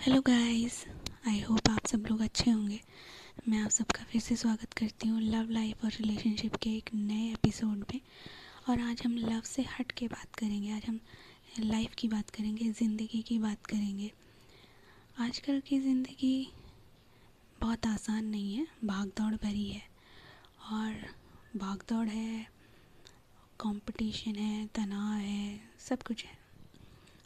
Hello guys, I hope आप सब लोग अच्छे होंगे। मैं आप सबका फिर से स्वागत करती हूँ लव लाइफ और रिलेशनशिप के एक नए एपिसोड में। और आज हम लव से हट के बात करेंगे, आज हम लाइफ की बात करेंगे, ज़िंदगी की बात करेंगे। आजकल की ज़िंदगी बहुत आसान नहीं है, भागदौड़ भरी है। और भागदौड़ है, कंपटीशन है, तनाव है, सब कुछ है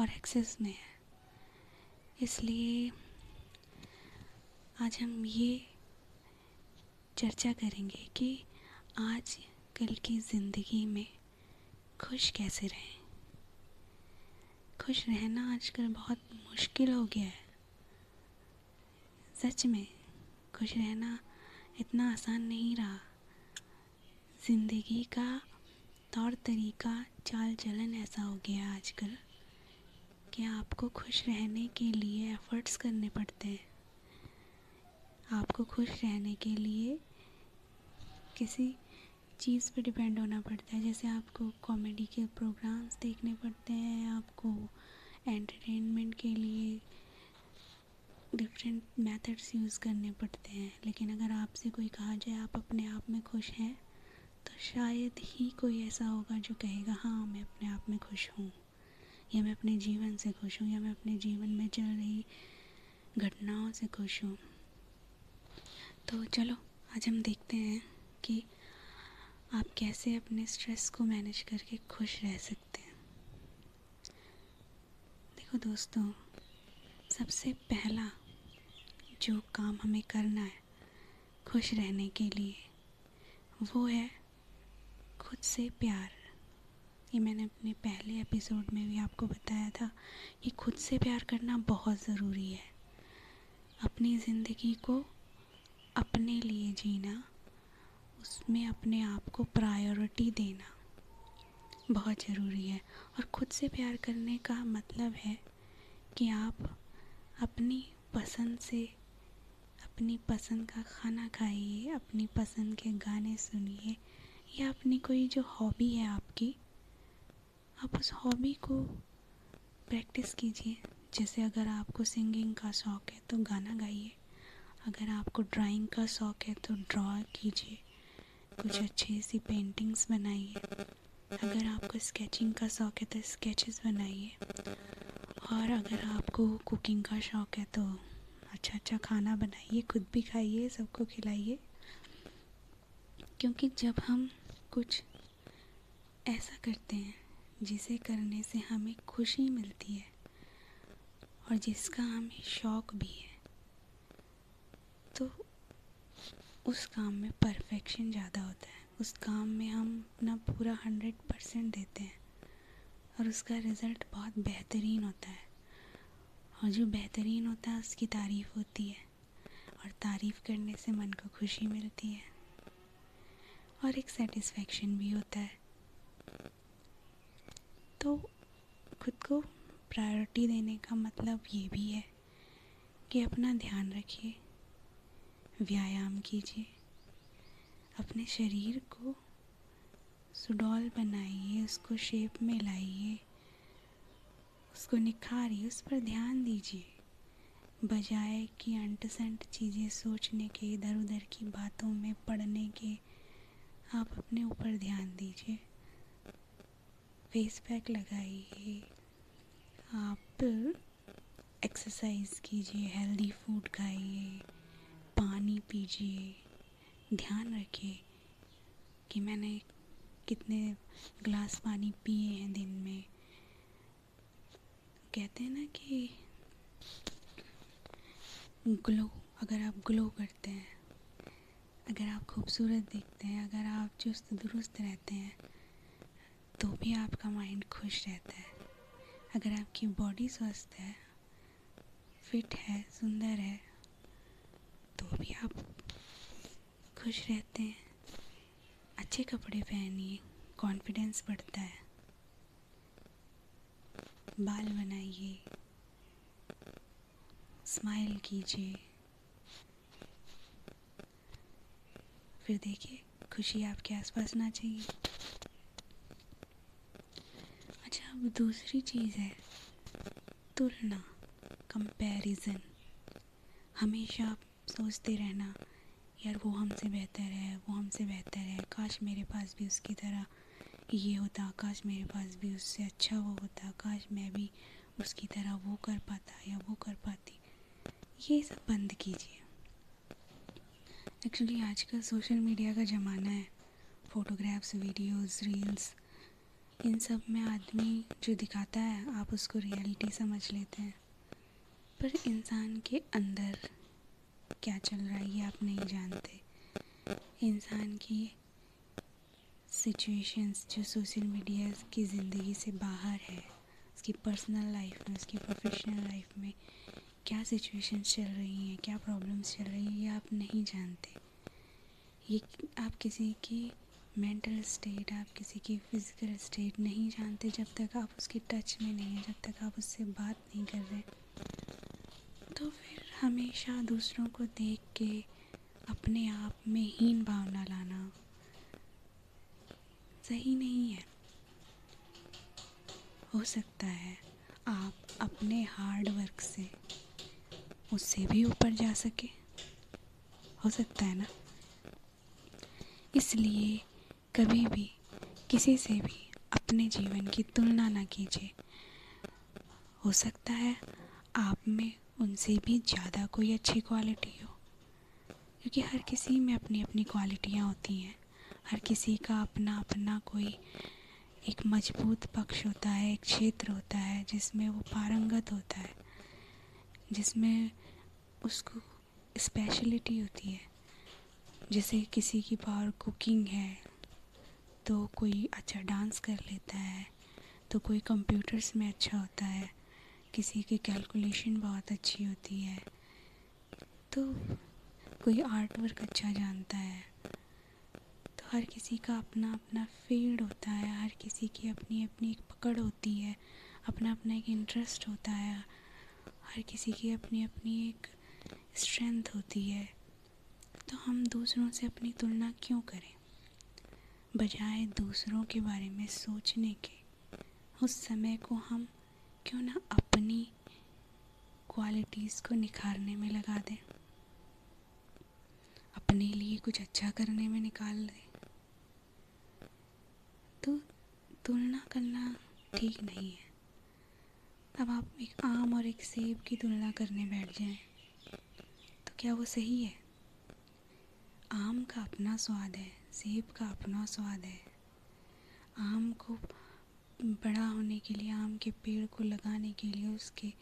और एक्सेस में है। इसलिए आज हम ये चर्चा करेंगे कि आज कल की ज़िंदगी में खुश कैसे रहें। खुश रहना आजकल बहुत मुश्किल हो गया है। सच में खुश रहना इतना आसान नहीं रहा। ज़िंदगी का तौर तरीका, चाल चलन ऐसा हो गया आजकल कि आपको खुश रहने के लिए एफर्ट्स करने पड़ते हैं। आपको खुश रहने के लिए किसी चीज़ पे डिपेंड होना पड़ता है। जैसे आपको कॉमेडी के प्रोग्राम्स देखने पड़ते हैं, आपको एंटरटेनमेंट के लिए डिफरेंट मेथड्स यूज़ करने पड़ते हैं। लेकिन अगर आपसे कोई कहा जाए आप अपने आप में खुश हैं, तो शायद ही कोई ऐसा होगा जो कहेगा हाँ मैं अपने आप में खुश हूँ, या मैं अपने जीवन से खुश हूँ, या मैं अपने जीवन में चल रही घटनाओं से खुश हूँ। तो चलो आज हम देखते हैं कि आप कैसे अपने स्ट्रेस को मैनेज करके खुश रह सकते हैं। देखो दोस्तों, सबसे पहला जो काम हमें करना है खुश रहने के लिए वो है खुद से प्यार। ये मैंने अपने पहले एपिसोड में भी आपको बताया था कि खुद से प्यार करना बहुत ज़रूरी है। अपनी ज़िंदगी को अपने लिए जीना, उसमें अपने आप को प्रायोरिटी देना बहुत ज़रूरी है। और खुद से प्यार करने का मतलब है कि आप अपनी पसंद से, अपनी पसंद का खाना खाइए, अपनी पसंद के गाने सुनिए, या अपनी कोई जो हॉबी है आपकी, आप उस हॉबी को प्रैक्टिस कीजिए। जैसे अगर आपको सिंगिंग का शौक़ है तो गाना गाइए, अगर आपको ड्राइंग का शौक़ है तो ड्रा कीजिए, कुछ अच्छी सी पेंटिंग्स बनाइए, अगर आपको स्केचिंग का शौक़ है तो स्केचेस बनाइए, और अगर आपको कुकिंग का शौक़ है तो अच्छा खाना बनाइए, खुद भी खाइए, सबको खिलाइए। क्योंकि जब हम कुछ ऐसा करते हैं जिसे करने से हमें खुशी मिलती है और जिसका हमें शौक़ भी है, तो उस काम में परफेक्शन ज़्यादा होता है। उस काम में हम अपना पूरा 100% देते हैं और उसका रिज़ल्ट बहुत बेहतरीन होता है। और जो बेहतरीन होता है उसकी तारीफ़ होती है, और तारीफ़ करने से मन को खुशी मिलती है और एक सेटिस्फेक्शन भी होता है। तो खुद को प्रायोरिटी देने का मतलब ये भी है कि अपना ध्यान रखिए, व्यायाम कीजिए, अपने शरीर को सुडौल बनाइए, उसको शेप में लाइए, उसको निखारिए, उस पर ध्यान दीजिए, बजाय कि अंटसंट चीज़ें सोचने के, इधर उधर की बातों में पड़ने के। आप अपने ऊपर ध्यान दीजिए, फेस पैक लगाइए, आप एक्सरसाइज कीजिए, हेल्दी फूड खाइए, पानी पीजिए, ध्यान रखिए कि मैंने कितने ग्लास पानी पिए हैं दिन में। कहते हैं ना कि ग्लो, अगर आप ग्लो करते हैं, अगर आप खूबसूरत दिखते हैं, अगर आप चुस्त दुरुस्त रहते हैं, तो भी आपका माइंड खुश रहता है। अगर आपकी बॉडी स्वस्थ है, फिट है, सुंदर है, तो भी आप खुश रहते हैं। अच्छे कपड़े पहनिए, कॉन्फिडेंस बढ़ता है, बाल बनाइए, स्माइल कीजिए, फिर देखिए खुशी आपके आसपास ना चाहिए। अच्छा, अब दूसरी चीज़ है तुलना, कंपैरिजन। हमेशा आप सोचते रहना, यार वो हमसे बेहतर है, वो हमसे बेहतर है, काश मेरे पास भी उसकी तरह ये होता, काश मेरे पास भी उससे अच्छा वो होता, काश मैं भी उसकी तरह वो कर पाता या वो कर पाती। ये सब बंद कीजिए। एक्चुअली आजकल सोशल मीडिया का ज़माना है, फ़ोटोग्राफ्स, वीडियोस, रील्स, इन सब में आदमी जो दिखाता है आप उसको रियलिटी समझ लेते हैं, पर इंसान के अंदर क्या चल रहा है ये आप नहीं जानते। इंसान की सिचुएशंस जो सोशल मीडिया की ज़िंदगी से बाहर है, उसकी पर्सनल लाइफ में, उसकी प्रोफेशनल लाइफ में क्या सिचुएशंस चल रही हैं, क्या प्रॉब्लम्स चल रही हैं, ये आप नहीं जानते। ये आप किसी की मेंटल स्टेट, आप किसी की फिज़िकल स्टेट नहीं जानते जब तक आप उसके टच में नहीं हैं, जब तक आप उससे बात नहीं कर रहे। तो फिर हमेशा दूसरों को देख के अपने आप में हीन भावना लाना सही नहीं है। हो सकता है आप अपने हार्ड वर्क से उससे भी ऊपर जा सके, हो सकता है ना। इसलिए कभी भी किसी से भी अपने जीवन की तुलना ना कीजिए। हो सकता है आप में उनसे भी ज़्यादा कोई अच्छी क्वालिटी हो, क्योंकि हर किसी में अपनी अपनी क्वालिटियाँ होती हैं, हर किसी का अपना अपना कोई एक मजबूत पक्ष होता है, एक क्षेत्र होता है जिसमें वो पारंगत होता है, जिसमें उसको स्पेशलिटी होती है। जैसे किसी की पावर कुकिंग है तो कोई अच्छा डांस कर लेता है, तो कोई कंप्यूटर्स में अच्छा होता है, किसी की कैलकुलेशन बहुत अच्छी होती है, तो कोई आर्ट वर्क अच्छा जानता है। तो हर किसी का अपना अपना फील्ड होता है, हर किसी की अपनी अपनी एक पकड़ होती है, अपना अपना एक इंटरेस्ट होता है, हर किसी की अपनी अपनी एक स्ट्रेंथ होती है। तो हम दूसरों से अपनी तुलना क्यों करें? बजाय दूसरों के बारे में सोचने के, उस समय को हम क्यों ना अपनी क्वालिटीज़ को निखारने में लगा दें, अपने लिए कुछ अच्छा करने में निकाल दें। तो तुलना करना ठीक नहीं है। अब आप एक आम और एक सेब की तुलना करने बैठ जाएं तो क्या वो सही है? आम का अपना स्वाद है, सेब का अपना स्वाद है। आम को बड़ा होने के लिए, आम के पेड़ को लगाने के लिए, उसके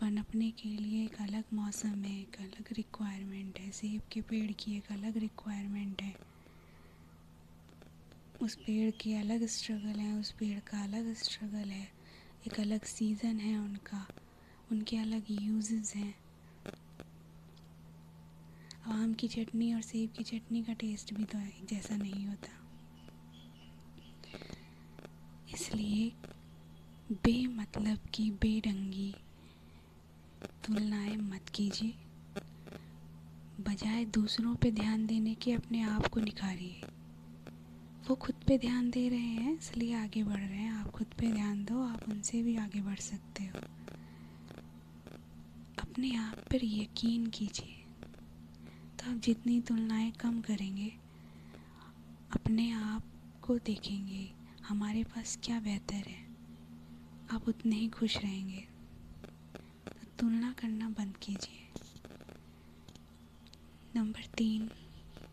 बनपने के लिए एक अलग मौसम है, एक अलग रिक्वायरमेंट है। सेब के पेड़ की एक अलग रिक्वायरमेंट है, उस पेड़ की अलग स्ट्रगल है, उस पेड़ का अलग स्ट्रगल है, एक अलग सीज़न है उनका, उनके अलग यूजेस हैं। आम की चटनी और सेब की चटनी का टेस्ट भी तो जैसा नहीं होता। इसलिए बेमतलब की बेढंगी तुलनाएं मत कीजिए। बजाय दूसरों पे ध्यान देने के अपने आप को निखारिए। वो खुद पे ध्यान दे रहे हैं इसलिए आगे बढ़ रहे हैं, आप खुद पे ध्यान दो, आप उनसे भी आगे बढ़ सकते हो। अपने आप पर यकीन कीजिए। तो आप जितनी तुलनाएं कम करेंगे, अपने आप को देखेंगे हमारे पास क्या बेहतर है, आप उतने ही खुश रहेंगे। तो तुलना करना बंद कीजिए। नंबर 3,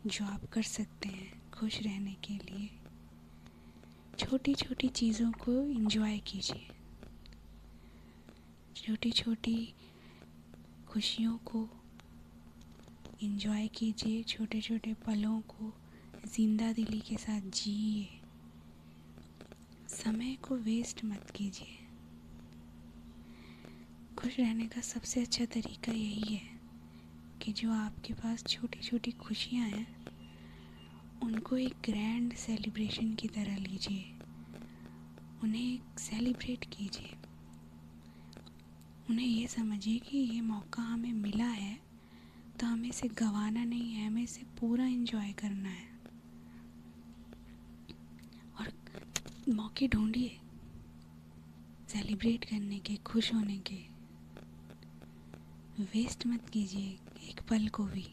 जो आप कर सकते हैं खुश रहने के लिए, छोटी छोटी चीज़ों को एंजॉय कीजिए। छोटी छोटी खुशियों को एंजॉय कीजिए, छोटे छोटे पलों को जिंदा दिली के साथ जिए। समय को वेस्ट मत कीजिए। खुश रहने का सबसे अच्छा तरीका यही है कि जो आपके पास छोटी छोटी खुशियां हैं उनको एक ग्रैंड सेलिब्रेशन की तरह लीजिए, उन्हें सेलिब्रेट कीजिए। उन्हें ये समझिए कि ये मौका हमें मिला है तो हमें इसे गंवाना नहीं है, हमें इसे पूरा एंजॉय करना है। और मौके ढूंढिए, सेलिब्रेट करने के, खुश होने के। वेस्ट मत कीजिए एक पल को भी,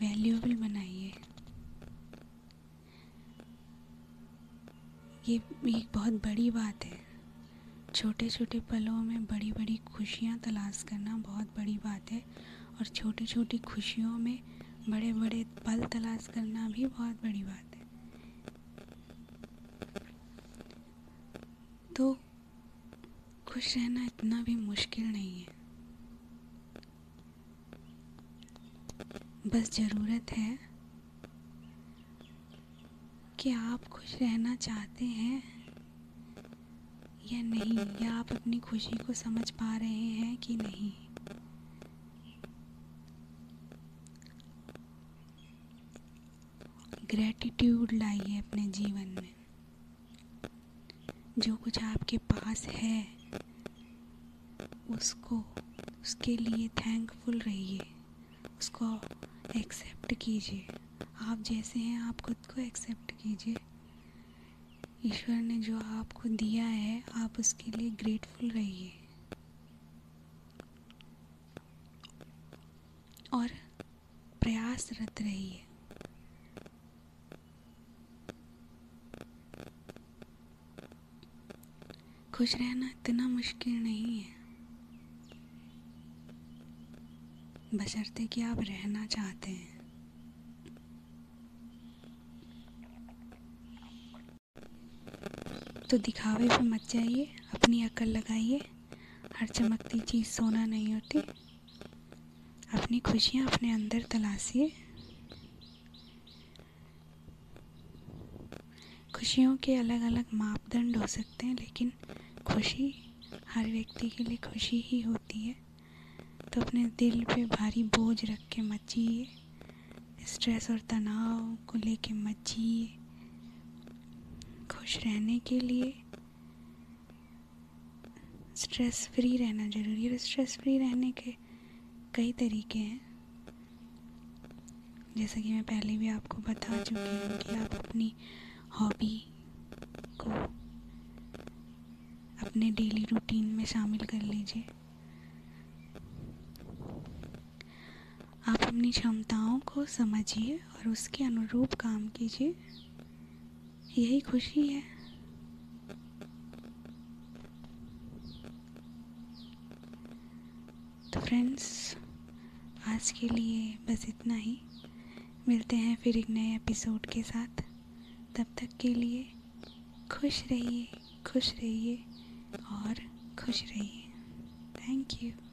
वैल्यूएबल बनाइए। ये एक बहुत बड़ी बात है, छोटे छोटे पलों में बड़ी बड़ी खुशियाँ तलाश करना बहुत बड़ी बात है, और छोटी छोटी खुशियों में बड़े बड़े पल तलाश करना भी बहुत बड़ी बात है। तो खुश रहना इतना भी मुश्किल नहीं है, बस ज़रूरत है कि आप खुश रहना चाहते हैं या नहीं, या आप अपनी खुशी को समझ पा रहे हैं कि नहीं। ग्रैटिट्यूड लाइए अपने जीवन में। जो कुछ आपके पास है उसको, उसके लिए थैंकफुल रहिए, उसको एक्सेप्ट कीजिए। आप जैसे हैं आप खुद को एक्सेप्ट कीजिए। ईश्वर ने जो आपको दिया है आप उसके लिए ग्रेटफुल रहिए, और प्रयासरत रहिए। खुश रहना इतना मुश्किल नहीं है, बशर्ते कि आप रहना चाहते हैं। तो दिखावे पे मत जाइए, अपनी अकल लगाइए। हर चमकती चीज़ सोना नहीं होती। अपनी खुशियाँ अपने अंदर तलाशिए। खुशियों के अलग अलग मापदंड हो सकते हैं, लेकिन खुशी हर व्यक्ति के लिए खुशी ही होती है। तो अपने दिल पे भारी बोझ रख के मत जिए, स्ट्रेस और तनाव को लेके मत जिए। खुश रहने के लिए स्ट्रेस फ्री रहना ज़रूरी है। स्ट्रेस फ्री रहने के कई तरीके हैं, जैसा कि मैं पहले भी आपको बता चुकी हूँ कि आप अपनी हॉबी को अपने डेली रूटीन में शामिल कर लीजिए। आप अपनी क्षमताओं को समझिए और उसके अनुरूप काम कीजिए, यही खुशी है। तो फ्रेंड्स, आज के लिए बस इतना ही। मिलते हैं फिर एक नए एपिसोड के साथ। तब तक के लिए खुश रहिए और खुश रहिए। Thank you.